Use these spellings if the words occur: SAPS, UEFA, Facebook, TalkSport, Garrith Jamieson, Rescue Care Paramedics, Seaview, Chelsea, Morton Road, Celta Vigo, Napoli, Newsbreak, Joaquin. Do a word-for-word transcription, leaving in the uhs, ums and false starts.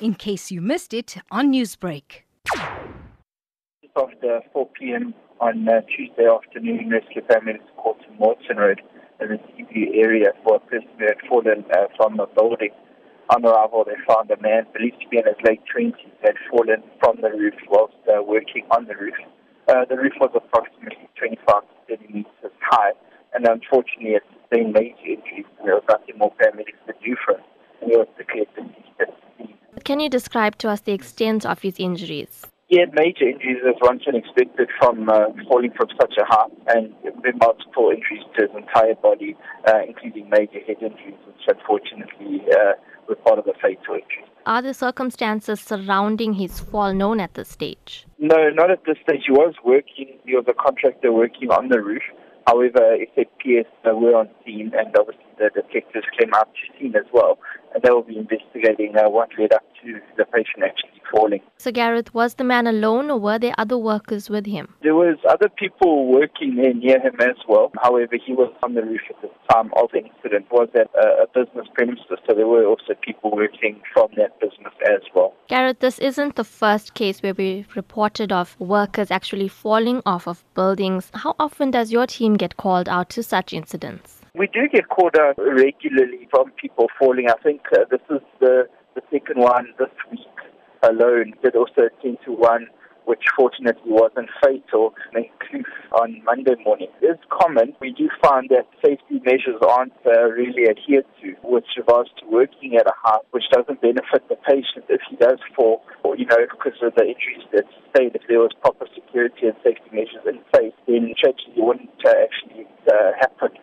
in case you missed it on Newsbreak. Just after four p.m. on uh, Tuesday afternoon, Rescue Paramedics called to Morton Road in the Seaview area for a person who had fallen uh, from a building. On arrival, they found a man believed to be in his late twenties who had fallen from the roof whilst uh, working on the roof. Uh, the roof was approximately twenty-five to thirty meters high, and unfortunately, it sustained major injuries. There was nothing more paramedics could do for him, and he was declared deceased. Can you describe to us the extent of his injuries? He had major injuries, as one can expect, from uh, falling from such a height, and multiple injuries to his entire body, uh, including major head injuries, which unfortunately uh, were part of the fatal injury. Are the circumstances surrounding his fall known at this stage? No, not at this stage. He was working, he was a contractor working on the roof. However, S A P S were on scene, and obviously the detectives came out to scene as well, and they will be investigating uh, what led up to the patient actually falling. So Garrith, was the man alone or were there other workers with him? There was other people working there near him as well. However, he was on the roof at the time of the incident. Was at a business premises, so there were also people working from that business as well. Garrith, this isn't the first case where we reported of workers actually falling off of buildings. How often does your team get called out to such incidents? We do get called out regularly from people falling. I think uh, this is the, the second one this week alone. Did also attend to one which fortunately wasn't fatal on Monday morning. It's common. We do find that safety measures aren't uh, really adhered to with regards to working at a height which doesn't benefit the patient if he does fall, or, you know, because of the injuries that stayed. If there was proper security and safety measures in place, then tragedy wouldn't uh, actually uh, happen.